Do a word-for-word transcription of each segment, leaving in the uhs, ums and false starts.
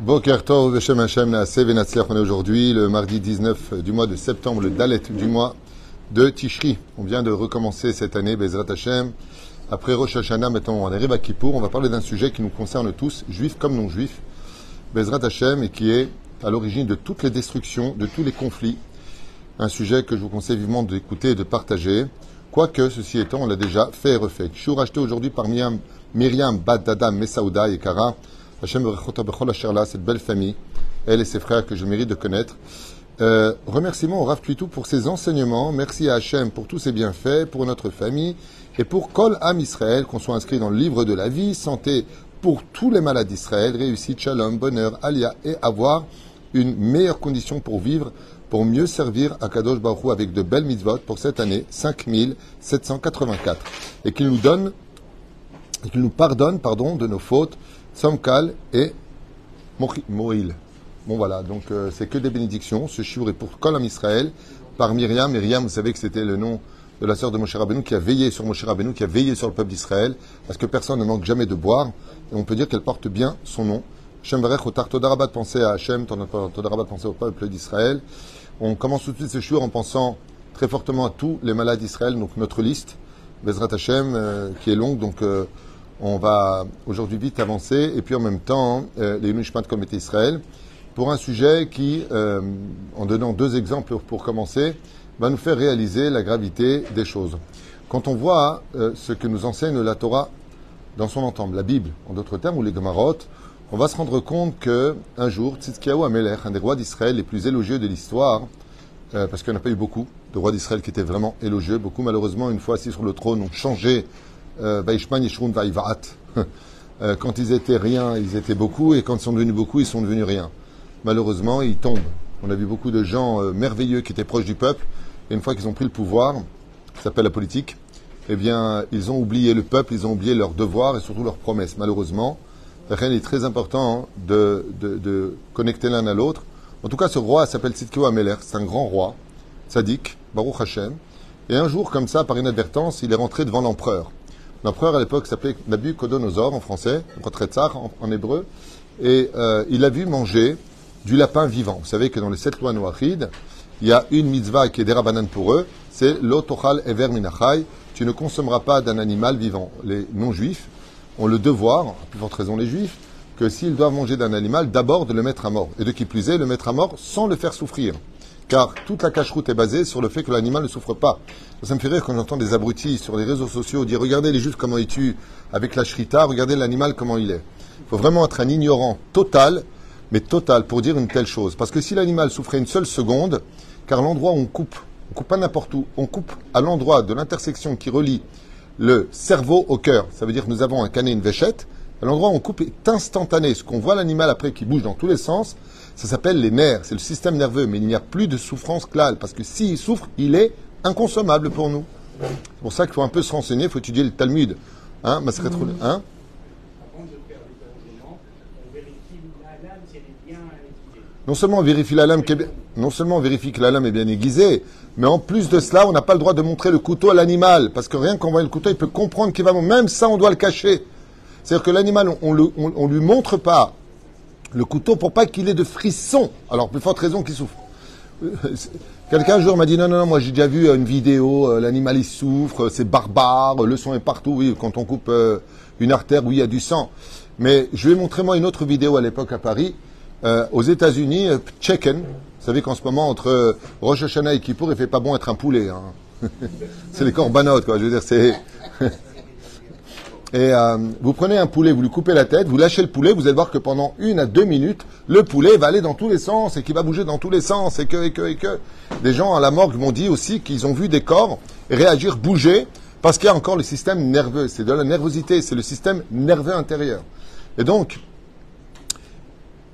Boker Tov, Beshem Hashem, Naaseh Venatzliach. On est aujourd'hui le mardi dix-neuf du mois de septembre, le Dalet du mois de Tishri. On vient de recommencer cette année, Bezrat Hashem. Après Rosh Hashanah, maintenant on arrive à Kippour. On va parler d'un sujet qui nous concerne tous, juifs comme non-juifs, Bezrat Hashem, et qui est à l'origine de toutes les destructions, de tous les conflits. Un sujet que je vous conseille vivement d'écouter et de partager. Quoique, ceci étant, on l'a déjà fait et refait. Je suis racheté aujourd'hui par Myriam Badadam, Mesaouda et Kara. Hashem Berachota Bechol Asherla, cette belle famille, elle et ses frères que je mérite de connaître. Euh, remerciements au Rav Touitou pour ses enseignements. Merci à Hashem pour tous ses bienfaits, pour notre famille et pour Kol Am Israël, qu'on soit inscrit dans le livre de la vie, santé pour tous les malades d'Israël, réussite, shalom, bonheur, alia et avoir une meilleure condition pour vivre, pour mieux servir à Kadosh Baruch Hu avec de belles mitzvot pour cette année cinq mille sept cent quatre-vingt-quatre et qu'il nous donne, et qu'il nous pardonne, pardon, de nos fautes. Samkal et Moril. Bon voilà, donc euh, c'est que des bénédictions. Ce shiur est pour Kol Am Israël par Myriam. Myriam, vous savez que c'était le nom de la sœur de Moshe Rabbeinu qui a veillé sur Moshe Rabbeinu, qui a veillé sur le peuple d'Israël, parce que personne ne manque jamais de boire. Et on peut dire qu'elle porte bien son nom. Hashem Varech Otar, Toda Rabba de penser à Hashem, Toda Rabba de penser au peuple d'Israël. On commence tout de suite ce shiur en pensant très fortement à tous les malades d'Israël. Donc notre liste, Bezrat Hashem, euh, qui est longue, donc... Euh, on va aujourd'hui vite avancer, et puis en même temps, euh, les Mishpat comme était Israël, pour un sujet qui, euh, en donnant deux exemples pour commencer, va nous faire réaliser la gravité des choses. Quand on voit euh, ce que nous enseigne la Torah dans son ensemble, la Bible, en d'autres termes, ou les Gemarot, on va se rendre compte qu'un jour, Tsidkiyahou Hamelekh, un des rois d'Israël les plus élogieux de l'histoire, euh, parce qu'il n'y en a pas eu beaucoup, de rois d'Israël qui étaient vraiment élogieux, beaucoup malheureusement, une fois assis sur le trône, ont changé quand ils étaient rien, ils étaient beaucoup, et quand ils sont devenus beaucoup, ils sont devenus rien. Malheureusement, ils tombent. On a vu beaucoup de gens euh, merveilleux qui étaient proches du peuple, et une fois qu'ils ont pris le pouvoir, ça s'appelle la politique, eh bien, ils ont oublié le peuple, ils ont oublié leurs devoirs et surtout leurs promesses. Malheureusement, rien n'est très important de, de, de connecter l'un à l'autre. En tout cas, ce roi s'appelle Tsidkiyahou Hamelekh, c'est un grand roi, Tzadik, Baruch Hashem, et un jour, comme ça, par inadvertance, il est rentré devant l'empereur. L'empereur, à l'époque, s'appelait Nabuchodonosor, en français, Reuven en, en hébreu, et euh, il a vu manger du lapin vivant. Vous savez que dans les sept lois noachides, il y a une mitzvah qui est dérabanane pour eux, c'est l'otochal ever minachai, tu ne consommeras pas d'un animal vivant. Les non-juifs ont le devoir, à plus forte raison les juifs, que s'ils doivent manger d'un animal, d'abord de le mettre à mort, et de qui plus est, le mettre à mort sans le faire souffrir. Car toute la cacheroute est basée sur le fait que l'animal ne souffre pas. Ça me fait rire quand j'entends des abrutis sur les réseaux sociaux dire « Regardez les juifs comment ils tuent avec la shrita, regardez l'animal comment il est ». Il faut vraiment être un ignorant total, mais total, pour dire une telle chose. Parce que si l'animal souffrait une seule seconde, car l'endroit où on coupe, on coupe pas n'importe où, on coupe à l'endroit de l'intersection qui relie le cerveau au cœur, ça veut dire que nous avons un canet et une véchette, à l'endroit où on coupe est instantané. Ce qu'on voit l'animal après qui bouge dans tous les sens, ça s'appelle les nerfs, c'est le système nerveux, mais il n'y a plus de souffrance clale, parce que s'il souffre, il est inconsommable pour nous. C'est pour ça qu'il faut un peu se renseigner, il faut étudier le Talmud. Hein, Maseret Roulin, hein? Non seulement on vérifie la lame, non seulement on vérifie que la lame est bien aiguisée, mais en plus de cela, on n'a pas le droit de montrer le couteau à l'animal, parce que rien qu'en voyant le couteau, il peut comprendre qu'il va... Même ça, on doit le cacher. C'est-à-dire que l'animal, on ne lui montre pas le couteau pour pas qu'il ait de frissons. Alors, plus forte raison qu'il souffre. Quelqu'un un jour m'a dit, non, non, non, moi j'ai déjà vu une vidéo, l'animal il souffre, c'est barbare, le sang est partout, oui, quand on coupe une artère, oui, il y a du sang. Mais je vais montrer moi une autre vidéo à l'époque à Paris, euh, aux États-Unis, euh, chicken. Vous savez qu'en ce moment, entre Rosh Hashanah et Kippour, il fait pas bon être un poulet. Hein. C'est les corbanotes, quoi, je veux dire, c'est... Et euh, vous prenez un poulet, vous lui coupez la tête, vous lâchez le poulet, vous allez voir que pendant une à deux minutes, le poulet va aller dans tous les sens et qu'il va bouger dans tous les sens et que, et que, et que. Des gens à la morgue m'ont dit aussi qu'ils ont vu des corps réagir, bouger, parce qu'il y a encore le système nerveux. C'est de la nervosité, c'est le système nerveux intérieur. Et donc,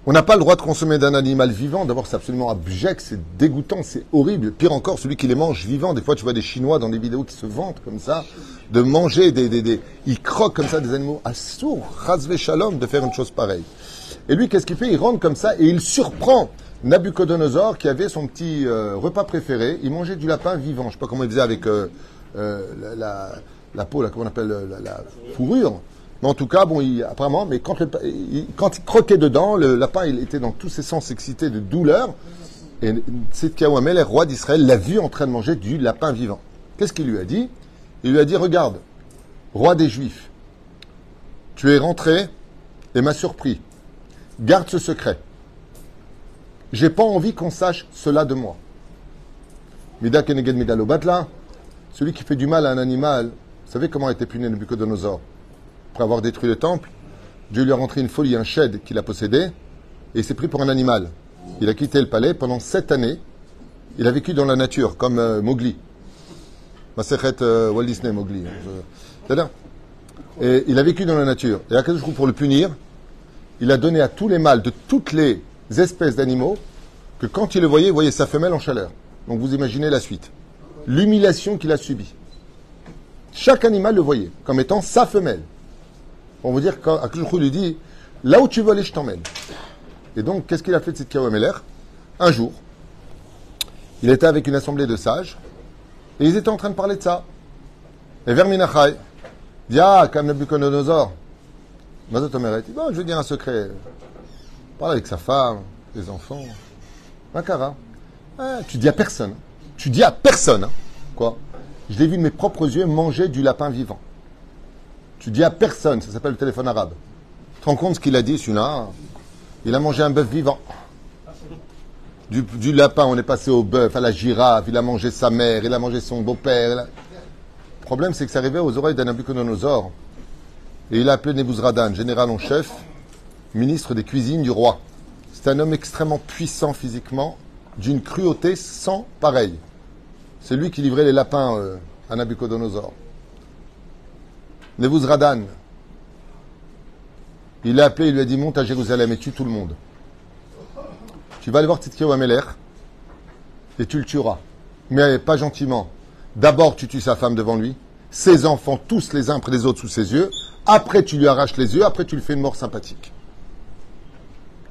on n'a pas le droit de consommer d'un animal vivant. D'abord, c'est absolument abject, c'est dégoûtant, c'est horrible. Pire encore, celui qui les mange vivants. Des fois, tu vois des Chinois dans des vidéos qui se vantent comme ça de manger des, des, des, ils croquent comme ça des animaux assourds, rasvé shalom, de faire une chose pareille. Et lui, qu'est-ce qu'il fait? Il rentre comme ça et il surprend Nabuchodonosor qui avait son petit euh, repas préféré, il mangeait du lapin vivant. Je ne sais pas comment il faisait avec euh, euh, la, la peau, là, comment on appelle, la, la fourrure. Mais en tout cas, bon, il, apparemment, mais quand, le, il, quand il croquait dedans, le lapin il était dans tous ses sens excités de douleur. Et Tsidkiyahou Hamelekh, roi d'Israël, l'a vu en train de manger du lapin vivant. Qu'est-ce qu'il lui a dit? Il lui a dit, regarde, roi des Juifs, tu es rentré et m'as surpris. Garde ce secret. J'ai pas envie qu'on sache cela de moi. Mida keneged mida lobatla, celui qui fait du mal à un animal, vous savez comment était puni Nabuchodonosor? Après avoir détruit le temple, Dieu lui a rentré une folie, un chède qu'il a possédé, et il s'est pris pour un animal. Il a quitté le palais pendant sept années. Il a vécu dans la nature, comme euh, Mowgli. Maserhet Walt Disney, Mowgli. C'est-à-dire, et il a vécu dans la nature. Et à quelque chose pour le punir, il a donné à tous les mâles de toutes les espèces d'animaux que quand il le voyait, il voyait sa femelle en chaleur. Donc vous imaginez la suite. L'humiliation qu'il a subie. Chaque animal le voyait comme étant sa femelle. On veut dire qu'Akhlou lui dit, là où tu veux aller, je t'emmène. Et donc, qu'est-ce qu'il a fait de Tsidkiyahou Hamelekh? Un jour, il était avec une assemblée de sages, et ils étaient en train de parler de ça. Et Verminachai dit, ah, comme Nabuchodonosor, Mazotomeret, il dit, bon, je vais dire un secret. Parle avec sa femme, les enfants. Ma Kara, ah, tu dis à personne. Tu dis à personne. Hein. Quoi? Je l'ai vu de mes propres yeux manger du lapin vivant. Tu dis à personne, ça s'appelle le téléphone arabe. Tu te rends compte ce qu'il a dit, celui-là? Il a mangé un bœuf vivant. Du, du lapin, on est passé au bœuf, à la girafe, il a mangé sa mère, il a mangé son beau-père. A... Le problème, c'est que ça arrivait aux oreilles d'un Nabuchodonosor. Et il a appelé Nebuzradan, général en chef, ministre des cuisines du roi. C'est un homme extrêmement puissant physiquement, d'une cruauté sans pareille. C'est lui qui livrait les lapins euh, à Nabuchodonosor. Nebuzradan. Il l'a appelé, il lui a dit, monte à Jérusalem et tue tout le monde. Tu vas aller voir Tsidkiyahou Hamelekh et tu le tueras. Mais pas gentiment. D'abord, tu tues sa femme devant lui, ses enfants, tous les uns après les autres sous ses yeux. Après, tu lui arraches les yeux. Après, tu lui fais une mort sympathique.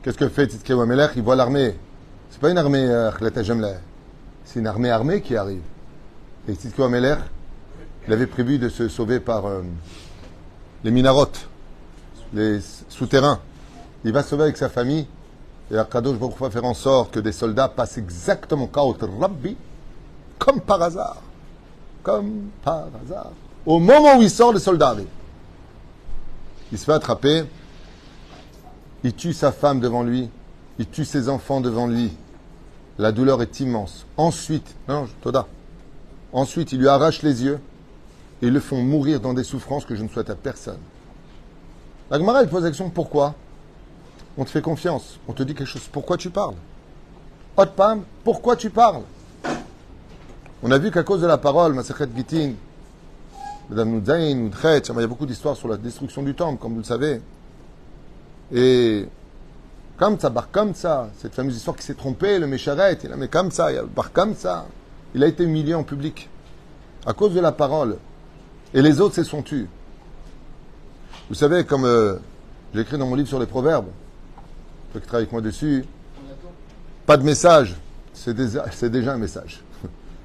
Qu'est-ce que fait Tsidkiyahou Hamelekh? Il voit l'armée. C'est pas une armée, euh, c'est une armée armée qui arrive. Et Tsidkiyahou Hamelekh, il avait prévu de se sauver par euh, les minarotes. Les souterrains. Il va sauver avec sa famille. Et Akadosh Baruch Hu va faire en sorte que des soldats passent exactement comme par hasard. Comme par hasard. Au moment où il sort, le soldat arrive. Il se fait attraper. Il tue sa femme devant lui. Il tue ses enfants devant lui. La douleur est immense. Ensuite, non, Toda. Ensuite, il lui arrache les yeux. Et ils le font mourir dans des souffrances que je ne souhaite à personne. La Gemara, elle pose la question, pourquoi? On te fait confiance, on te dit quelque chose, pourquoi tu parles? Hot Pam, pourquoi tu parles? On a vu qu'à cause de la parole, Masechet Gittin, Madame Nudzaïn, Nudchet, il y a beaucoup d'histoires sur la destruction du temple, comme vous le savez. Et comme ça, bar comme ça, cette fameuse histoire qui s'est trompée, le Mécharet, il a mis comme ça, il a bar comme ça. Il a été humilié en public, à cause de la parole. Et les autres se sont tus. Vous savez, comme euh, j'ai écrit dans mon livre sur les proverbes, ceux qui travaillent avec moi dessus, pas de message, c'est déjà, c'est déjà un message.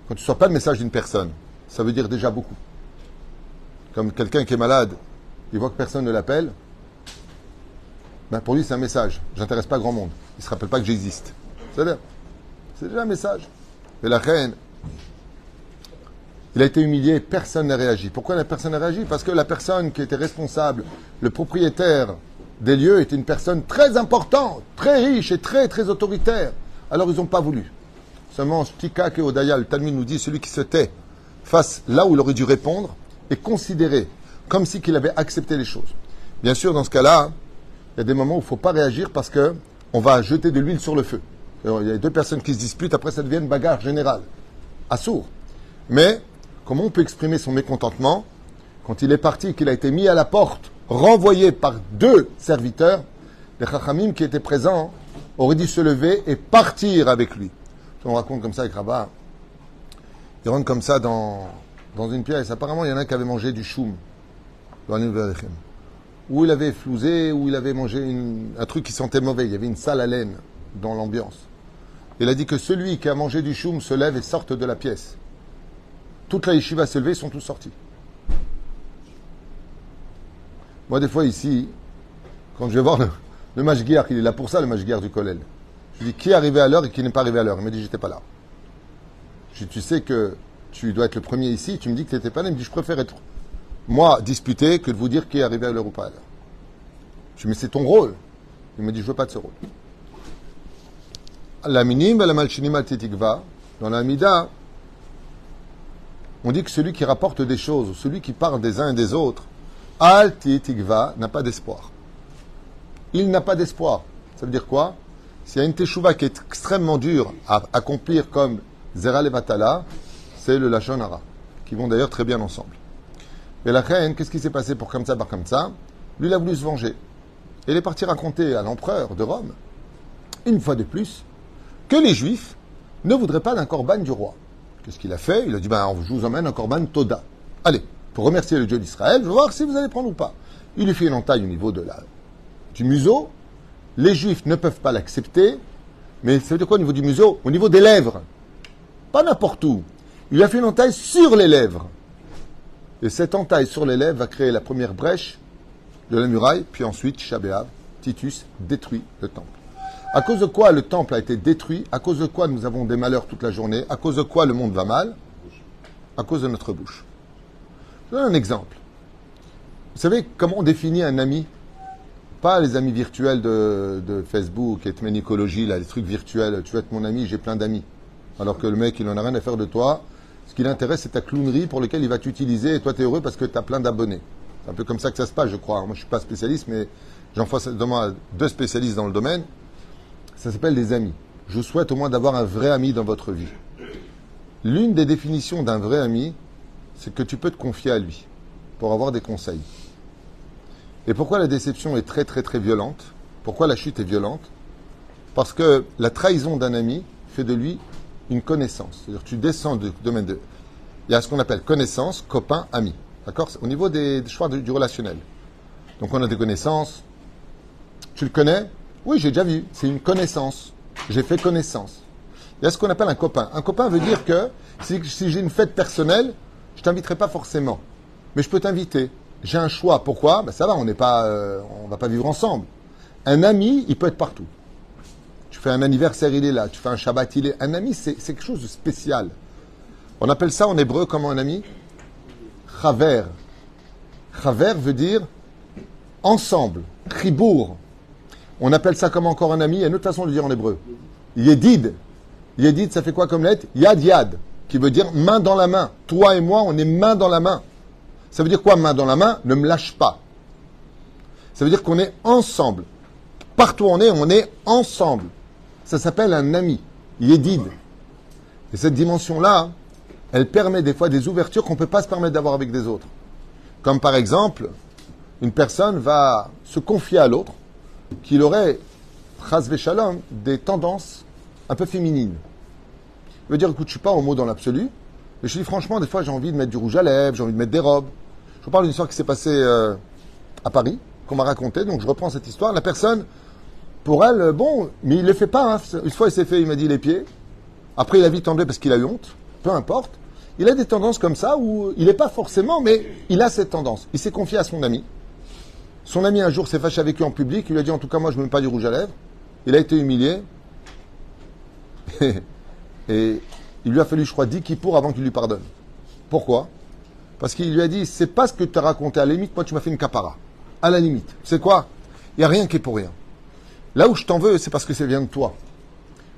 Quand tu ne sors pas de message d'une personne, ça veut dire déjà beaucoup. Comme quelqu'un qui est malade, il voit que personne ne l'appelle, ben pour lui c'est un message. J'intéresse pas grand monde. Il ne se rappelle pas que j'existe. C'est-à-dire, c'est déjà un message. Mais la reine, il a été humilié, personne n'a réagi. Pourquoi la personne n'a réagi? Parce que la personne qui était responsable, le propriétaire des lieux, était une personne très importante, très riche et très, très autoritaire. Alors ils n'ont pas voulu. Seulement, Stikak et Odaya, le Talmud nous dit, celui qui se tait face là où il aurait dû répondre est considéré comme si qu'il avait accepté les choses. Bien sûr, dans ce cas-là, il y a des moments où il ne faut pas réagir parce qu'on va jeter de l'huile sur le feu. Alors, il y a deux personnes qui se disputent, après ça devient une bagarre générale. Assourd. Mais comment on peut exprimer son mécontentement quand il est parti, qu'il a été mis à la porte, renvoyé par deux serviteurs? Les Chachamim qui étaient présents auraient dû se lever et partir avec lui. On raconte comme ça avec Rabat. Ils rentrent comme ça dans, dans une pièce. Apparemment, il y en a un qui avait mangé du choum. Ou il avait flousé, ou il avait mangé une, un truc qui sentait mauvais. Il y avait une sale haleine dans l'ambiance. Il a dit que celui qui a mangé du choum se lève et sorte de la pièce. Toute la yeshiva s'est levée, ils sont tous sortis. Moi, des fois, ici, quand je vais voir le, le mashguiar, il est là pour ça, le mashguiar du Kollel. Je lui dis, qui est arrivé à l'heure et qui n'est pas arrivé à l'heure? Il me dit, j'étais pas là. Je lui dis, tu sais que tu dois être le premier ici, tu me dis que tu n'étais pas là. Il me dit, je préfère être, moi, disputé que de vous dire qui est arrivé à l'heure ou pas à l'heure. Je lui dis, mais c'est ton rôle. Il me dit, je veux pas de ce rôle. La minime, la malchinima tetikva, dans la mida, on dit que celui qui rapporte des choses, celui qui parle des uns et des autres, al tetikva, n'a pas d'espoir. Il n'a pas d'espoir. Ça veut dire quoi? S'il y a une teshuva qui est extrêmement dure à accomplir comme Zera Levatala, c'est le Lachon Hara, qui vont d'ailleurs très bien ensemble. Et la reine, qu'est-ce qui s'est passé pour Kamsa Bar Kamsa? Lui, il a voulu se venger. Et il est parti raconter à l'empereur de Rome, une fois de plus, que les Juifs ne voudraient pas d'un corban du roi. Qu'est-ce qu'il a fait? Il a dit, ben, je vous emmène un corban Toda. Allez, pour remercier le Dieu d'Israël, je vais voir si vous allez prendre ou pas. Il lui fait une entaille au niveau de la, du museau. Les Juifs ne peuvent pas l'accepter. Mais ça veut dire quoi au niveau du museau? Au niveau des lèvres. Pas n'importe où. Il lui a fait une entaille sur les lèvres. Et cette entaille sur les lèvres va créer la première brèche de la muraille. Puis ensuite, Shabéav, Titus détruit le temple. À cause de quoi le temple a été détruit? À cause de quoi nous avons des malheurs toute la journée? À cause de quoi le monde va mal? À cause de notre bouche. Je donne un exemple. Vous savez comment on définit un ami? Pas les amis virtuels de, de Facebook, et Etménicologie, là, les trucs virtuels. Tu veux être mon ami, j'ai plein d'amis. Alors que le mec, il n'en a rien à faire de toi. Ce qui l'intéresse, c'est ta clownerie pour laquelle il va t'utiliser. Et toi, tu es heureux parce que tu as plein d'abonnés. C'est un peu comme ça que ça se passe, je crois. Moi, je ne suis pas spécialiste, mais j'en fais deux spécialistes dans le domaine. Ça s'appelle des amis. Je vous souhaite au moins d'avoir un vrai ami dans votre vie. L'une des définitions d'un vrai ami, c'est que tu peux te confier à lui pour avoir des conseils. Et pourquoi la déception est très très très violente? Pourquoi la chute est violente? Parce que la trahison d'un ami fait de lui une connaissance. C'est-à-dire tu descends du domaine de... Il y a ce qu'on appelle connaissance, copain, ami. D'accord? Au niveau des choix du relationnel. Donc on a des connaissances. Tu le connais? Oui, j'ai déjà vu. C'est une connaissance. J'ai fait connaissance. Il y a ce qu'on appelle un copain. Un copain veut dire que si, si j'ai une fête personnelle, je ne t'inviterai pas forcément. Mais je peux t'inviter. J'ai un choix. Pourquoi? Ben ça va, on n'est pas, euh, on va pas vivre ensemble. Un ami, il peut être partout. Tu fais un anniversaire, il est là. Tu fais un Shabbat, il est... Un ami, c'est quelque chose de spécial. On appelle ça en hébreu comment un ami? Chaver. Chaver veut dire ensemble. Chibour. On appelle ça comme encore un ami. Il y a une autre façon de le dire en hébreu. Yedid. Yedid, ça fait quoi comme lettre? Yad yad, qui veut dire main dans la main. Toi et moi, on est main dans la main. Ça veut dire quoi main dans la main? Ne me lâche pas. Ça veut dire qu'on est ensemble. Partout où on est, on est ensemble. Ça s'appelle un ami. Yedid. Et cette dimension-là, elle permet des fois des ouvertures qu'on ne peut pas se permettre d'avoir avec des autres. Comme par exemple, une personne va se confier à l'autre qu'il aurait, chas v'shalom, des tendances un peu féminines. Il veut dire, écoute, je ne suis pas homo dans l'absolu, mais je dis franchement, des fois, j'ai envie de mettre du rouge à lèvres, j'ai envie de mettre des robes. Je vous parle d'une histoire qui s'est passée euh, à Paris, qu'on m'a racontée, donc je reprends cette histoire. La personne, pour elle, bon, mais il ne le fait pas. Hein. Une fois, il s'est fait, il m'a dit les pieds. Après, il a vite enlevé parce qu'il a eu honte, peu importe. Il a des tendances comme ça où il n'est pas forcément, mais il a cette tendance. Il s'est confié à son ami. Son ami, un jour, s'est fâché avec lui en public. Il lui a dit, en tout cas, moi, je ne mets pas du rouge à lèvres. Il a été humilié. Et il lui a fallu, je crois, dix kippours avant qu'il lui pardonne. Pourquoi? Parce qu'il lui a dit, c'est pas ce que tu as raconté. À la limite, moi, tu m'as fait une capara. À la limite. C'est quoi? Il n'y a rien qui est pour rien. Là où je t'en veux, c'est parce que ça vient de toi.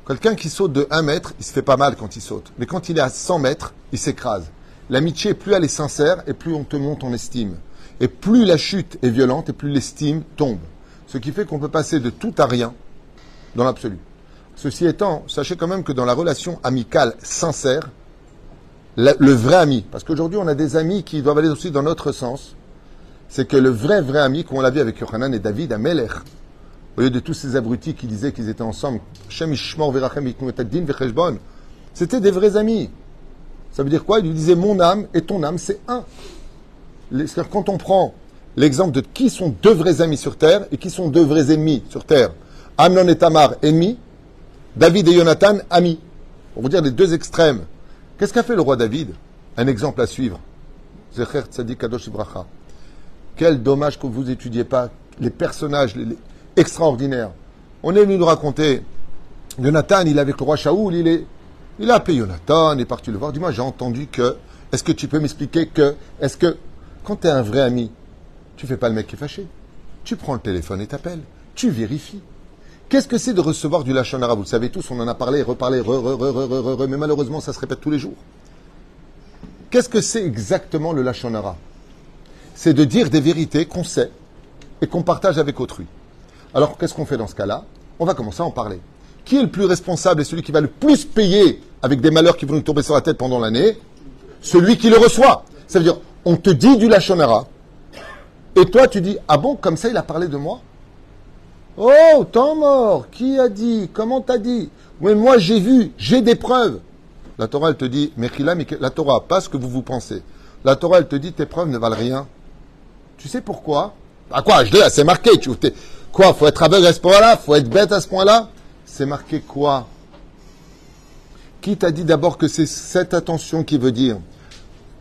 Quelqu'un qui saute de un mètre, il se fait pas mal quand il saute. Mais quand il est à cent mètres, il s'écrase. L'amitié, plus elle est sincère, et plus on te monte en estime. Et plus la chute est violente, et plus l'estime tombe. Ce qui fait qu'on peut passer de tout à rien dans l'absolu. Ceci étant, sachez quand même que dans la relation amicale sincère, le, le vrai ami, parce qu'aujourd'hui on a des amis qui doivent aller aussi dans notre sens, c'est que le vrai vrai ami, qu'on l'a vu avec Yohanan et David à Melech, au lieu de tous ces abrutis qui disaient qu'ils étaient ensemble, c'était des vrais amis. Ça veut dire quoi? Ils lui disaient mon âme et ton âme, c'est un. C'est-à-dire quand on prend l'exemple de qui sont deux vrais amis sur terre et qui sont deux vrais ennemis sur terre, Amnon et Tamar, ennemis, David et Yonatan, amis. On va dire les deux extrêmes. Qu'est-ce qu'a fait le roi David? Un exemple à suivre. Zecher Tzadik Kadosh Ibracha. Quel dommage que vous étudiez pas les personnages les, les extraordinaires. On est venu nous raconter, Yonatan, il est avec le roi Shaoul, il est... Il a appelé Yonatan, il est parti le voir. Dis-moi, j'ai entendu que... Est-ce que tu peux m'expliquer que... Est-ce que... Quand tu es un vrai ami, tu fais pas le mec qui est fâché. Tu prends le téléphone et t'appelles. Tu vérifies. Qu'est-ce que c'est de recevoir du lachon hara? Vous le savez tous, on en a parlé, reparlé, re, re, re, re, re, re, mais malheureusement, ça se répète tous les jours. Qu'est-ce que c'est exactement le lachon hara? C'est de dire des vérités qu'on sait et qu'on partage avec autrui. Alors, qu'est-ce qu'on fait dans ce cas-là? On va commencer à en parler. Qui est le plus responsable et celui qui va le plus payer avec des malheurs qui vont nous tomber sur la tête pendant l'année? Celui qui le reçoit. Ça veut dire, on te dit du lachon hara et toi, tu dis, ah bon, comme ça, il a parlé de moi? Oh, temps mort, qui a dit? Comment t'as dit? Oui, moi j'ai vu, j'ai des preuves. La Torah, elle te dit, Mechila, la Torah, pas ce que vous vous pensez. La Torah, elle te dit, tes preuves ne valent rien. Tu sais pourquoi? À quoi? Je l'ai, c'est marqué. Tu, quoi? Faut être aveugle à ce point-là? Faut être bête à ce point-là? C'est marqué quoi? Qui t'a dit d'abord que c'est cette attention qui veut dire?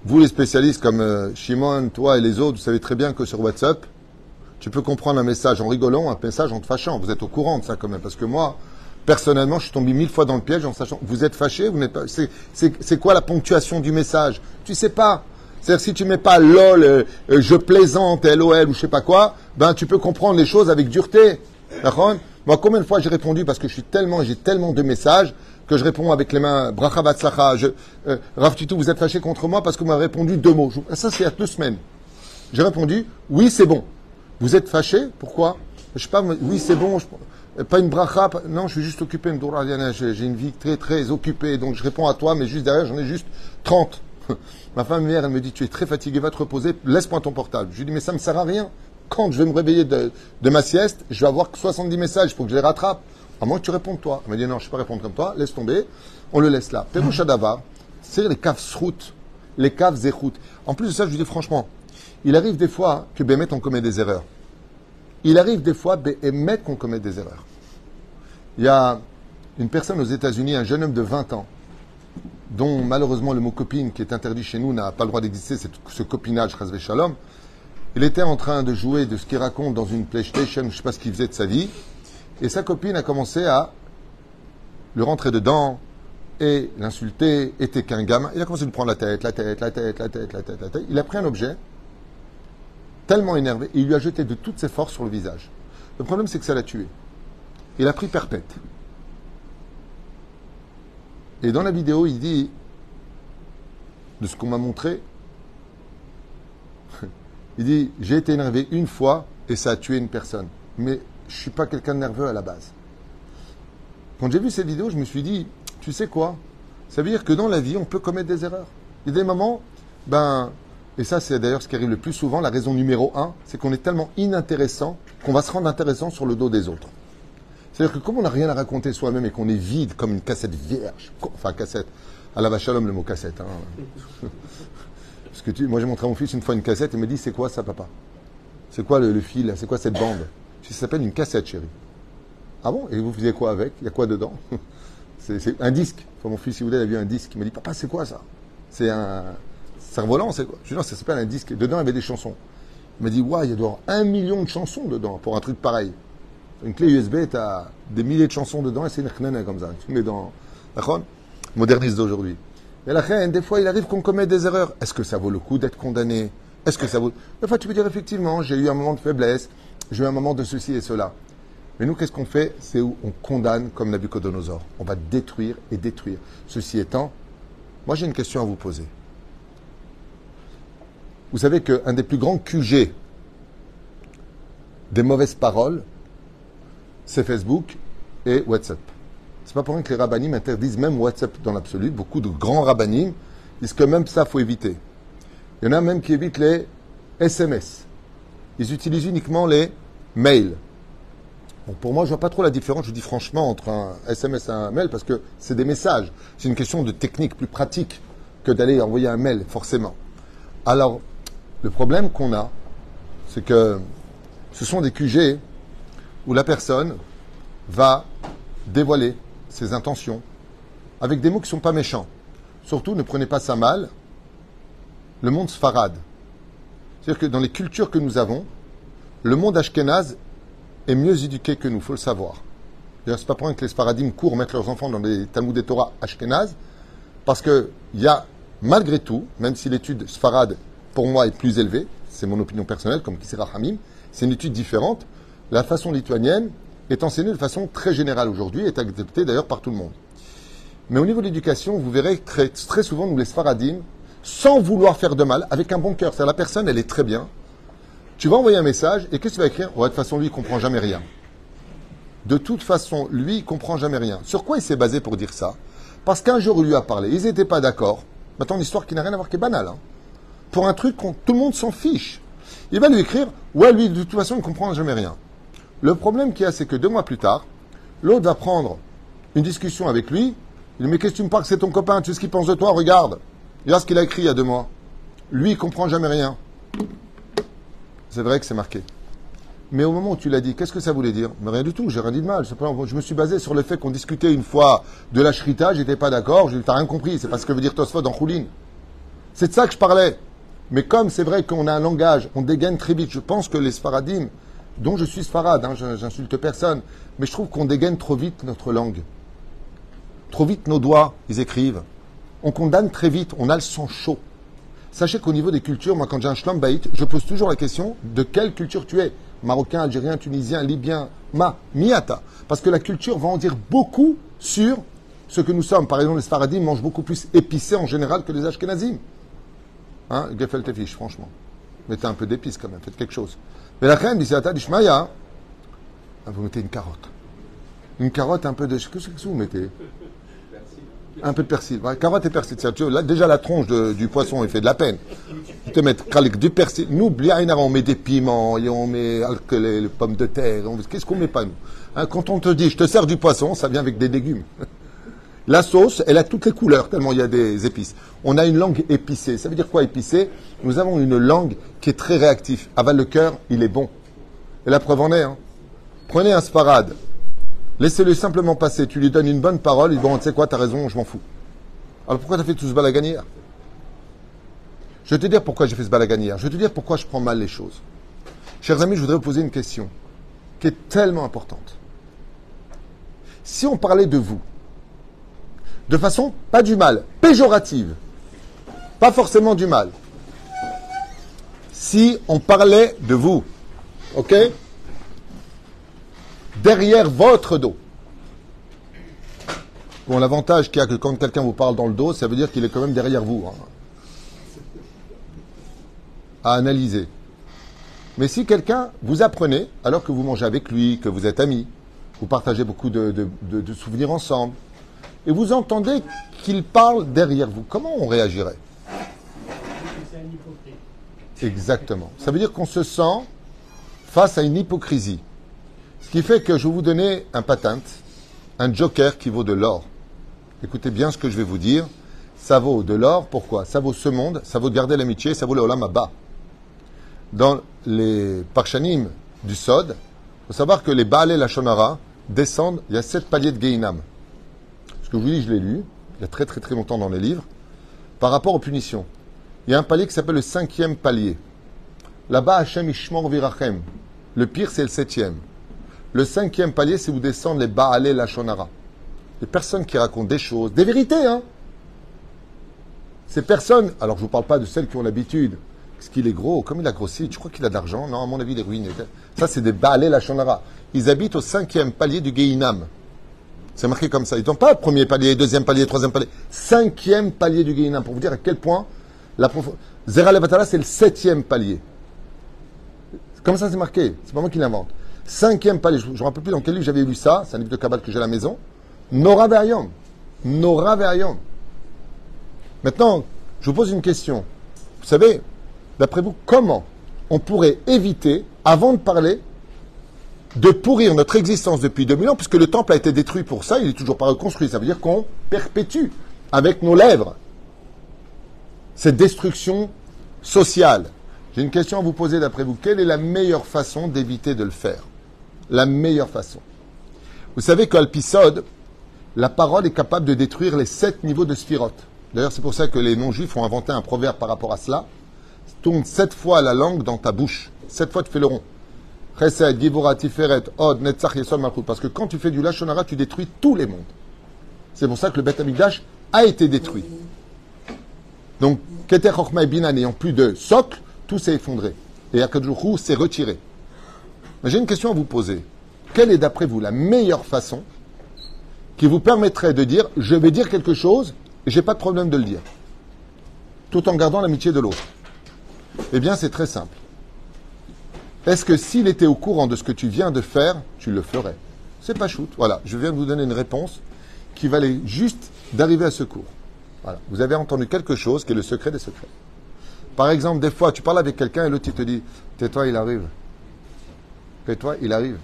Vous, les spécialistes comme euh, Shimon, toi et les autres, vous savez très bien que sur WhatsApp, tu peux comprendre un message en rigolant, un message en te fâchant. Vous êtes au courant de ça quand même. Parce que moi, personnellement, je suis tombé mille fois dans le piège en sachant... Vous êtes fâché, vous n'êtes pas... C'est, c'est, c'est quoi la ponctuation du message? Tu sais pas. C'est-à-dire si tu mets pas lol, euh, euh, je plaisante, lol ou je sais pas quoi, ben tu peux comprendre les choses avec dureté. D'accord? Moi, combien de fois j'ai répondu parce que je suis tellement, j'ai tellement de messages que je réponds avec les mains, bracha batzlacha, je... Euh, Rav Touitou, vous êtes fâché contre moi parce que vous m'avez répondu deux mots. Je, ça, c'est il y a deux semaines. J'ai répondu, oui, c'est bon. Vous êtes fâché? Pourquoi? Je sais pas, oui, c'est bon, je, pas une bracha, pas, non, je suis juste occupé, j'ai une vie très, très occupée, donc je réponds à toi, mais juste derrière, j'en ai juste trente. Ma femme hier, elle me dit, tu es très fatigué, va te reposer, laisse-moi ton portable. Je lui dis, mais ça me sert à rien. Quand je vais me réveiller de, de ma sieste, je vais avoir que soixante-dix messages pour que je les rattrape. À moins que tu répondes toi. Elle m'a dit, non, je ne sais pas répondre comme toi, laisse tomber, on le laisse là. Perouchadava, c'est les caves sroutes, les caves zéchoutes. En plus de ça, je lui dis, franchement, il arrive des fois que Bémet, on commet des erreurs. Il arrive des fois, Bémet, qu'on commet des erreurs. Il y a une personne aux États-Unis, un jeune homme de vingt ans, dont malheureusement le mot copine, qui est interdit chez nous, n'a pas le droit d'exister, c'est ce copinage, Chazvé Shalom. Il était en train de jouer de ce qu'il raconte dans une PlayStation, je ne sais pas ce qu'il faisait de sa vie, et sa copine a commencé à le rentrer dedans et l'insulter, était qu'un gamin. Il a commencé à lui prendre la tête, la tête, la tête, la tête, la tête, la tête. Il a pris un objet, tellement énervé, et il lui a jeté de toutes ses forces sur le visage. Le problème, c'est que ça l'a tué. Il a pris perpète. Et dans la vidéo, il dit, de ce qu'on m'a montré, il dit, j'ai été énervé une fois et ça a tué une personne. Mais je ne suis pas quelqu'un de nerveux à la base. Quand j'ai vu cette vidéo, je me suis dit, tu sais quoi? Ça veut dire que dans la vie, on peut commettre des erreurs. Il y a des moments, ben... Et ça, c'est d'ailleurs ce qui arrive le plus souvent. La raison numéro un, c'est qu'on est tellement inintéressant qu'on va se rendre intéressant sur le dos des autres. C'est-à-dire que comme on n'a rien à raconter soi-même et qu'on est vide comme une cassette vierge, enfin cassette, à la vache à l'homme le mot cassette. Hein. Parce que tu, moi, j'ai montré à mon fils une fois une cassette, il m'a dit, c'est quoi ça, papa? C'est quoi le, le fil? C'est quoi cette bande? Ça s'appelle une cassette, chérie. Ah bon? Et vous faisiez quoi avec? Il y a quoi dedans? c'est, c'est un disque. Enfin, mon fils, si vous voulez, il a vu un disque. Il m'a dit, papa, c'est quoi ça? C'est un... cerf-volant, c'est quoi? Je dis non, ça s'appelle un disque. Dedans, il y avait des chansons. Il m'a dit, waouh, il y a d'ailleurs un million de chansons dedans pour un truc pareil. Une clé U S B, tu as des milliers de chansons dedans et c'est une chnana comme ça. Tu mets dans la chronne, moderniste d'aujourd'hui. Et la reine, des fois, il arrive qu'on commet des erreurs. Est-ce que ça vaut le coup d'être condamné? Est-ce que ça vaut. Des fois, tu peux dire effectivement, j'ai eu un moment de faiblesse, j'ai eu un moment de ceci et cela. Mais nous, qu'est-ce qu'on fait? C'est où on condamne comme Nabuchodonosor. On va détruire et détruire. Ceci étant, moi, j'ai une question à vous poser. Vous savez qu'un des plus grands Q G des mauvaises paroles, c'est Facebook et WhatsApp. C'est pas pour rien que les rabbinim interdisent même WhatsApp dans l'absolu. Beaucoup de grands rabbinim disent que même ça, il faut éviter. Il y en a même qui évitent les S M S. Ils utilisent uniquement les mails. Bon, pour moi, je vois pas trop la différence, je vous dis franchement, entre un S M S et un mail, parce que c'est des messages. C'est une question de technique plus pratique que d'aller envoyer un mail, forcément. Alors, le problème qu'on a, c'est que ce sont des Q G où la personne va dévoiler ses intentions, avec des mots qui ne sont pas méchants. Surtout, ne prenez pas ça mal, le monde sfarade. C'est-à-dire que dans les cultures que nous avons, le monde ashkénaze est mieux éduqué que nous, il faut le savoir. D'ailleurs, ce n'est pas pour rien que les sfaradim courent mettre leurs enfants dans les Talmud et Torah ashkénazes, parce qu'il y a, malgré tout, même si l'étude sfarade, pour moi, est plus élevée, c'est mon opinion personnelle, comme Kisera Hamim, c'est une étude différente, la façon lituanienne est enseignée de façon très générale aujourd'hui, est acceptée d'ailleurs par tout le monde. Mais au niveau de l'éducation, vous verrez très, très souvent, nous les sfaradim, sans vouloir faire de mal, avec un bon cœur. C'est-à-dire, la personne, elle est très bien. Tu vas envoyer un message, et qu'est-ce que tu vas écrire ? Oh, de toute façon, lui, il ne comprend jamais rien. De toute façon, lui, il ne comprend jamais rien. Sur quoi il s'est basé pour dire ça ? Parce qu'un jour, il lui a parlé, ils n'étaient pas d'accord. Maintenant, une histoire qui n'a rien à voir, qui est banale. Hein. Pour un truc qu'on tout le monde s'en fiche. Il va lui écrire, ouais, lui, de toute façon, il ne comprend jamais rien. Le problème qu'il y a, c'est que deux mois plus tard, l'autre va prendre une discussion avec lui. Il lui dit, mais qu'est-ce que tu me parles, c'est ton copain, tu sais ce qu'il pense de toi, regarde. Regarde ce qu'il a écrit il y a deux mois. Lui, il ne comprend jamais rien. C'est vrai que c'est marqué. Mais au moment où tu l'as dit, qu'est-ce que ça voulait dire ? Mais rien du tout, j'ai rien dit de mal. Je me suis basé sur le fait qu'on discutait une fois de la shrita, j'étais pas d'accord, je t'as rien compris, c'est pas ce que veut dire Tosfot en Choulin. C'est de ça que je parlais. Mais comme c'est vrai qu'on a un langage, on dégaine très vite, je pense que les sfaradim, dont je suis sfarad, hein, j'insulte personne, mais je trouve qu'on dégaine trop vite notre langue. Trop vite nos doigts, ils écrivent. On condamne très vite, on a le sang chaud. Sachez qu'au niveau des cultures, moi quand j'ai un shlom baït, je pose toujours la question de quelle culture tu es. Marocain, Algérien, Tunisien, Libyen, Ma, Miata. Parce que la culture va en dire beaucoup sur ce que nous sommes. Par exemple, les Sfaradim mangent beaucoup plus épicé en général que les Ashkenazim. Hein, Gefel Tefish, franchement. Mettez un peu d'épices quand même, faites quelque chose. Mais la reine dit, c'est Ata Dishmaya. Vous mettez une carotte. Une carotte, un peu de... Qu'est-ce que vous mettez ? Un peu de persil. Ouais, carotte et persil. Là, déjà, la tronche de, du poisson, il fait de la peine. Tu te mettre du persil. Nous, bliaïna, on met des piments, et on met les, les pommes de terre. On, qu'est-ce qu'on met pas, nous hein, quand on te dit, je te sers du poisson, ça vient avec des légumes. La sauce, elle a toutes les couleurs, tellement il y a des épices. On a une langue épicée. Ça veut dire quoi, épicée ? Nous avons une langue qui est très réactive. Avale le cœur, il est bon. Et la preuve en est. Hein. Prenez un sparade. Laissez-le simplement passer. Tu lui donnes une bonne parole. Il dit, bon, tu sais quoi, t'as raison, je m'en fous. Alors pourquoi t'as fait tout ce balagan hier ? Je vais te dire pourquoi j'ai fait ce balagan hier. Je vais te dire pourquoi je prends mal les choses. Chers amis, je voudrais vous poser une question qui est tellement importante. Si on parlait de vous, de façon, pas du mal, péjorative, pas forcément du mal. Si on parlait de vous, ok ? Derrière votre dos. Bon, l'avantage qu'il y a que quand quelqu'un vous parle dans le dos, ça veut dire qu'il est quand même derrière vous. Hein. À analyser. Mais si quelqu'un vous apprenait, alors que vous mangez avec lui, que vous êtes amis, vous partagez beaucoup de, de, de, de souvenirs ensemble, et vous entendez qu'il parle derrière vous, comment on réagirait ? Exactement. Ça veut dire qu'on se sent face à une hypocrisie. Ce qui fait que je vais vous donner un patente, un joker qui vaut de l'or. Écoutez bien ce que je vais vous dire. Ça vaut de l'or, pourquoi ? Ça vaut ce monde, ça vaut de garder l'amitié, ça vaut le Olam Haba. Dans les parchanim du Sod, il faut savoir que les Baalei Lachon Hara descendent, il y a sept paliers de Gehinam. Ce que je vous dis, je l'ai lu, il y a très très très longtemps dans les livres, par rapport aux punitions. Il y a un palier qui s'appelle le cinquième palier. Là-bas, Hachem Yishmor Virachem. Le pire, c'est le septième. Le cinquième palier, c'est où descendent les Baalei Lachon Hara. Les personnes qui racontent des choses, des vérités, hein. Ces personnes, alors je ne vous parle pas de celles qui ont l'habitude, parce qu'il est gros, comme il a grossi, tu crois qu'il a de l'argent ? Non, à mon avis, il est ruiné. Ça, c'est des Baalei Lachon Hara. Ils habitent au cinquième palier du Gehinam. C'est marqué comme ça. Ils n'ont pas premier palier, deuxième palier, troisième palier. Cinquième palier du Gehinam, pour vous dire à quel point la prof... Zera Levatala, c'est le septième palier. Comme ça, c'est marqué. C'est pas moi qui l'invente. Cinquième palier, je ne me rappelle plus dans quel livre j'avais lu ça, c'est un livre de Kabbalah que j'ai à la maison. Nora Verium. Nora Verium. Maintenant, je vous pose une question. Vous savez, d'après vous, comment on pourrait éviter, avant de parler, de pourrir notre existence depuis deux mille ans, puisque le temple a été détruit pour ça, il n'est toujours pas reconstruit. Ça veut dire qu'on perpétue avec nos lèvres cette destruction sociale. J'ai une question à vous poser d'après vous. Quelle est la meilleure façon d'éviter de le faire ? La meilleure façon. Vous savez qu'Alpisod, la parole est capable de détruire les sept niveaux de Sphirot. D'ailleurs, c'est pour ça que les non-juifs ont inventé un proverbe par rapport à cela. Tourne sept fois la langue dans ta bouche. Sept fois, tu fais le rond. Parce que quand tu fais du Lachonara, tu détruis tous les mondes. C'est pour ça que le Beth Amikdash a été détruit. Donc, Keter Chochma et Bina n'ayant plus de socle, tout s'est effondré. Et Akadosh Baruch Hu s'est retiré. Mais j'ai une question à vous poser. Quelle est d'après vous la meilleure façon qui vous permettrait de dire « je vais dire quelque chose et je n'ai pas de problème de le dire » tout en gardant l'amitié de l'autre? Eh bien, c'est très simple. Est-ce que s'il était au courant de ce que tu viens de faire, tu le ferais? C'est pas shoot. Voilà, je viens de vous donner une réponse qui valait juste d'arriver à ce cours. Voilà, vous avez entendu quelque chose qui est le secret des secrets. Par exemple, des fois, tu parles avec quelqu'un et l'autre il te dit « tais-toi, il arrive. Tais-toi, il arrive. »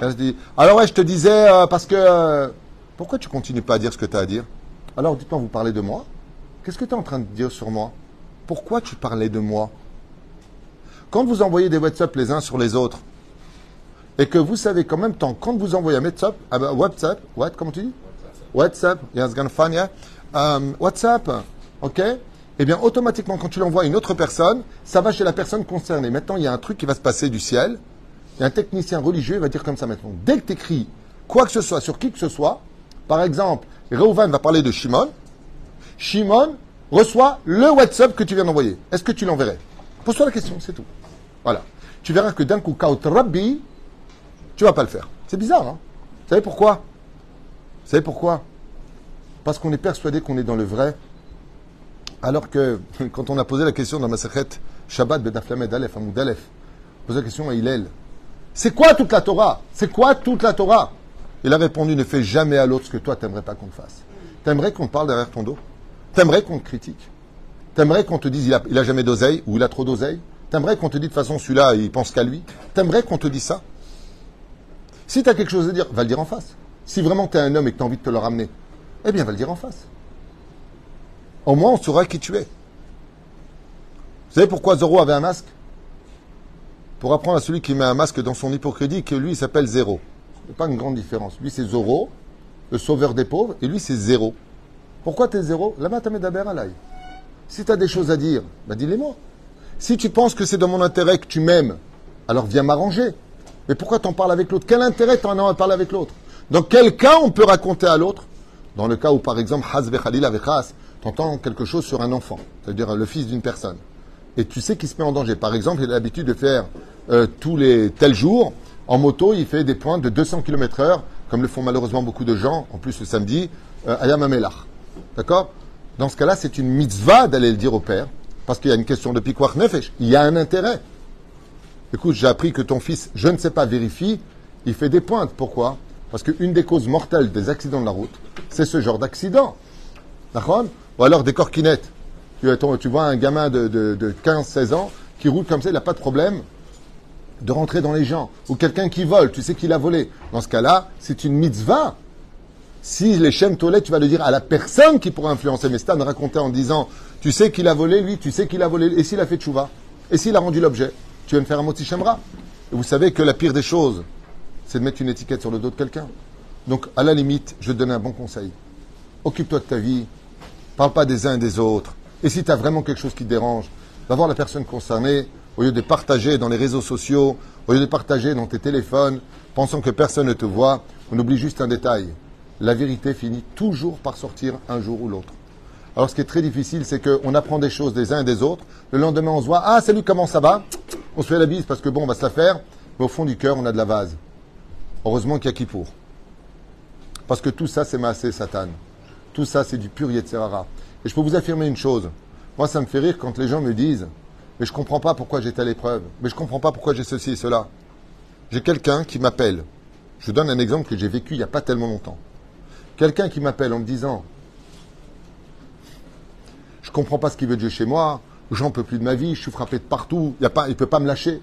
Elle se dit « alors ouais, je te disais euh, parce que... Euh, pourquoi tu continues pas à dire ce que tu as à dire? Alors, dites-moi, vous parlez de moi? Qu'est-ce que tu es en train de dire sur moi? Pourquoi tu parlais de moi? » Quand vous envoyez des WhatsApp les uns sur les autres, et que vous savez qu'en même temps, quand vous envoyez un WhatsApp, uh, WhatsApp, what, comment tu dis? WhatsApp, WhatsApp, yeah. um, WhatsApp, ok? Eh bien, automatiquement, quand tu l'envoies à une autre personne, ça va chez la personne concernée. Maintenant, il y a un truc qui va se passer du ciel, et un technicien religieux va dire comme ça maintenant. Dès que tu écris quoi que ce soit sur qui que ce soit, par exemple, Reuven va parler de Shimon, Shimon reçoit le WhatsApp que tu viens d'envoyer. Est-ce que tu l'enverrais? Pose-toi la question, c'est tout. Voilà. Tu verras que d'un coup, Kaut Rabbi, tu ne vas pas le faire. C'est bizarre, hein? Vous savez pourquoi? Vous savez pourquoi? Parce qu'on est persuadé qu'on est dans le vrai. Alors que, quand on a posé la question dans ma secrète, Shabbat, Bedaflamed, Aleph, Hamoud Aleph, on pose la question à Hillel. C'est quoi toute la Torah? C'est quoi toute la Torah? Il a répondu, ne fais jamais à l'autre ce que toi, tu n'aimerais pas qu'on te fasse. Tu aimerais qu'on te parle derrière ton dos? Tu aimerais qu'on te critique? T'aimerais qu'on te dise il a, il a jamais d'oseille ou il a trop d'oseille? T'aimerais qu'on te dise de toute façon celui-là il pense qu'à lui? T'aimerais qu'on te dise ça? Si t'as quelque chose à dire, va le dire en face. Si vraiment t'es un homme et que t'as envie de te le ramener, eh bien va le dire en face. Au moins on saura qui tu es. Vous savez pourquoi Zorro avait un masque? Pour apprendre à celui qui met un masque dans son hypocrisie que lui il s'appelle Zéro. C'est pas une grande différence. Lui c'est Zorro, le sauveur des pauvres, et lui c'est Zéro. Pourquoi t'es Zéro? La matamedaber alay. Si tu as des choses à dire, bah dis-les-moi. Si tu penses que c'est dans mon intérêt que tu m'aimes, alors viens m'arranger. Mais pourquoi t'en parles avec l'autre? Quel intérêt t'en as à parler avec l'autre? Dans quel cas on peut raconter à l'autre? Dans le cas où, par exemple, Haz Bechalil Avechas, t'entends quelque chose sur un enfant, c'est-à-dire le fils d'une personne, et tu sais qu'il se met en danger. Par exemple, il a l'habitude de faire euh, tous les tels jours, en moto, il fait des pointes de deux cents kilomètres heure, comme le font malheureusement beaucoup de gens, en plus le samedi, euh, à Yam HaMelach. D'accord? Dans ce cas-là, c'est une mitzvah d'aller le dire au père, parce qu'il y a une question de Pikuach Nefesh. Il y a un intérêt. Écoute, j'ai appris que ton fils, je ne sais pas, vérifie, il fait des pointes. Pourquoi? Parce qu'une des causes mortelles des accidents de la route, c'est ce genre d'accident. D'accord? Ou alors des corquinettes. Tu, tu vois un gamin de, de, de quinze seize ans qui roule comme ça, il n'a pas de problème de rentrer dans les gens. Ou quelqu'un qui vole, tu sais qu'il a volé. Dans ce cas-là, c'est une mitzvah. Si les Shem Toleh, tu vas le dire à la personne qui pourra influencer. Mais Stan racontait en disant, tu sais qu'il a volé, lui, tu sais qu'il a volé. Et s'il a fait tchouva? Et s'il a rendu l'objet? Tu viens de faire un motzi shemra. Et vous savez que la pire des choses, c'est de mettre une étiquette sur le dos de quelqu'un. Donc, à la limite, je vais te donner un bon conseil. Occupe-toi de ta vie. Parle pas des uns et des autres. Et si tu as vraiment quelque chose qui te dérange, va voir la personne concernée. Au lieu de partager dans les réseaux sociaux, au lieu de partager dans tes téléphones, pensant que personne ne te voit, on oublie juste un détail. La vérité finit toujours par sortir un jour ou l'autre. Alors ce qui est très difficile, c'est qu'on apprend des choses des uns et des autres. Le lendemain, on se voit, ah salut, comment ça va? On se fait la bise parce que bon, on va se la faire. Mais au fond du cœur, on a de la vase. Heureusement qu'il y a qui pour. Parce que tout ça, c'est maasé Satan. Tout ça, c'est du pur Yetzirara. Et je peux vous affirmer une chose. Moi, ça me fait rire quand les gens me disent, mais je ne comprends pas pourquoi j'ai telle épreuve. Mais je ne comprends pas pourquoi j'ai ceci et cela. J'ai quelqu'un qui m'appelle. Je vous donne un exemple que j'ai vécu il n'y a pas tellement longtemps. Quelqu'un qui m'appelle en me disant « Je ne comprends pas ce qu'il veut Dieu chez moi, j'en peux plus de ma vie, je suis frappé de partout, y a pas, il ne peut pas me lâcher.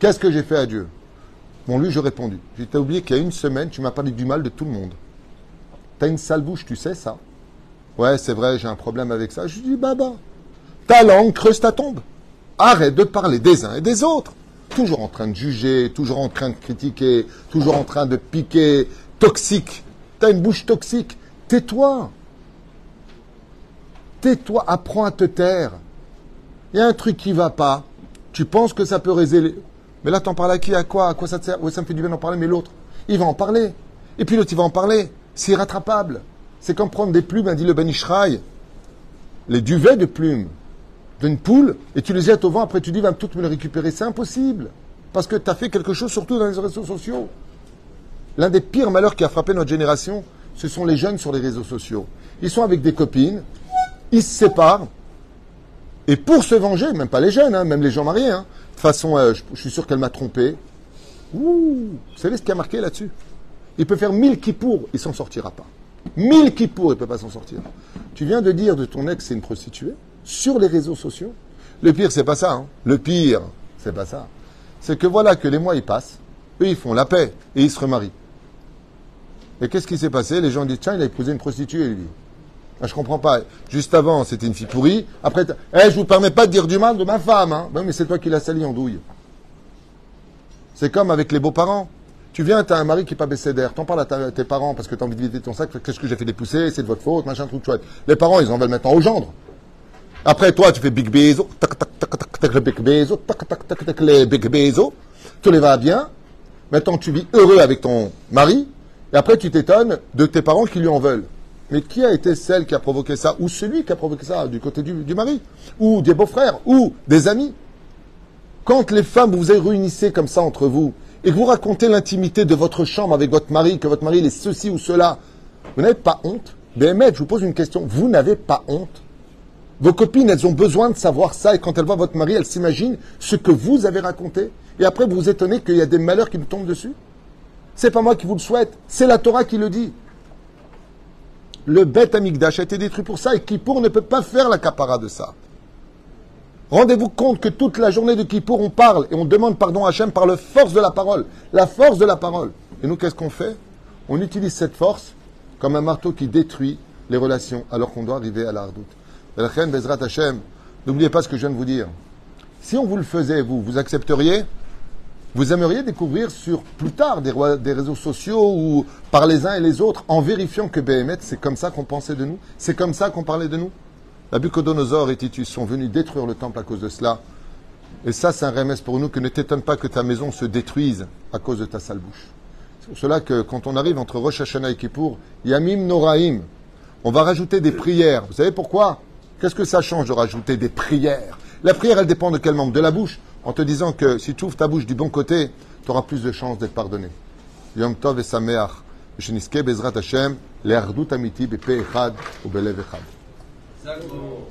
Qu'est-ce que j'ai fait à Dieu ?» Bon, lui, j'ai répondu. « J'ai oublié qu'il y a une semaine, tu m'as parlé du mal de tout le monde. T'as une sale bouche, tu sais ça? Ouais, c'est vrai, j'ai un problème avec ça. » Je lui dis « Baba, ta langue creuse ta tombe. Arrête de parler des uns et des autres. Toujours en train de juger, toujours en train de critiquer, toujours en train de piquer, toxique. » T'as une bouche toxique. Tais-toi. Tais-toi. Apprends à te taire. Il y a un truc qui ne va pas. Tu penses que ça peut réséler. Mais là, t'en parles à qui? À quoi? À quoi ça te sert? Oui, ça me fait du bien d'en parler, mais l'autre, il va en parler. Et puis l'autre, il va en parler. C'est irrattrapable. C'est comme prendre des plumes, hein, dit le Ben Ishraï. Les duvets de plumes d'une poule, et tu les jettes au vent, après tu dis, va toutes me les récupérer. C'est impossible. Parce que tu as fait quelque chose, surtout dans les réseaux sociaux. L'un des pires malheurs qui a frappé notre génération, ce sont les jeunes sur les réseaux sociaux. Ils sont avec des copines, ils se séparent, et pour se venger, même pas les jeunes, hein, même les gens mariés, hein, de toute façon, euh, je, je suis sûr qu'elle m'a trompé. Ouh, vous savez ce qu'il y a marqué là-dessus? Il peut faire mille kippours, il ne s'en sortira pas. Mille kippours, il ne peut pas s'en sortir. Tu viens de dire de ton ex, c'est une prostituée, sur les réseaux sociaux. Le pire, c'est pas ça. Hein. Le pire, c'est pas ça. C'est que voilà que les mois, ils passent, eux, ils font la paix, et ils se remarient. Et qu'est-ce qui s'est passé? Les gens disent, tiens, il a épousé une prostituée, lui. Ah, je comprends pas. Juste avant, c'était une fille pourrie. Après, eh, hey, je vous permets pas de dire du mal de ma femme, hein. Ben, mais c'est toi qui l'as sali en douille. C'est comme avec les beaux-parents. Tu viens, t'as un mari qui n'est pas bécédaire. T'en parles à, ta, à tes parents parce que t'as envie de vider ton sac. Qu'est-ce que j'ai fait les pousser? C'est de votre faute, machin, truc chouette. Les parents, ils en veulent maintenant aux gendres. Après, toi, tu fais big bézo, tac, tac, tac, tac, tac, le big bézo, tac, tac, tac, tac, les big bézo. Tout les va bien. Maintenant, tu vis heureux avec ton mari. Et après, tu t'étonnes de tes parents qui lui en veulent. Mais qui a été celle qui a provoqué ça? Ou celui qui a provoqué ça du côté du, du mari? Ou des beaux-frères? Ou des amis? Quand les femmes, vous vous réunissez comme ça entre vous, et que vous racontez l'intimité de votre chambre avec votre mari, que votre mari il est ceci ou cela, vous n'avez pas honte? Bémet, je vous pose une question. Vous n'avez pas honte? Vos copines, elles ont besoin de savoir ça, et quand elles voient votre mari, elles s'imaginent ce que vous avez raconté. Et après, vous vous étonnez qu'il y a des malheurs qui nous tombent dessus? C'est pas moi qui vous le souhaite, c'est la Torah qui le dit. Le Beth Amikdash a été détruit pour ça et Kippour ne peut pas faire la capara de ça. Rendez-vous compte que toute la journée de Kippour, on parle et on demande pardon à Hachem par la force de la parole. La force de la parole. Et nous, qu'est-ce qu'on fait? On utilise cette force comme un marteau qui détruit les relations alors qu'on doit arriver à la hardout. Elchen Bezrat Hachem, n'oubliez pas ce que je viens de vous dire. Si on vous le faisait, vous, vous accepteriez? Vous aimeriez découvrir sur plus tard des, rois, des réseaux sociaux ou par les uns et les autres en vérifiant que Béhémet, c'est comme ça qu'on pensait de nous, c'est comme ça qu'on parlait de nous. Nabuchodonosor et Titus sont venus détruire le temple à cause de cela. Et ça, c'est un remède pour nous que ne t'étonne pas que ta maison se détruise à cause de ta sale bouche. C'est pour cela que quand on arrive entre Rosh Hashanah et Kippour, Yamim Noraim, on va rajouter des prières. Vous savez pourquoi? Qu'est-ce que ça change de rajouter des prières? La prière, elle dépend de quel membre? De la bouche. En te disant que si tu ouvres ta bouche du bon côté, tu auras plus de chances d'être pardonné. Yom Tov et Sameach, Sheniske Bezrat Hashem, Le'ardout Amiti Bepe Echad ou Belev Echad.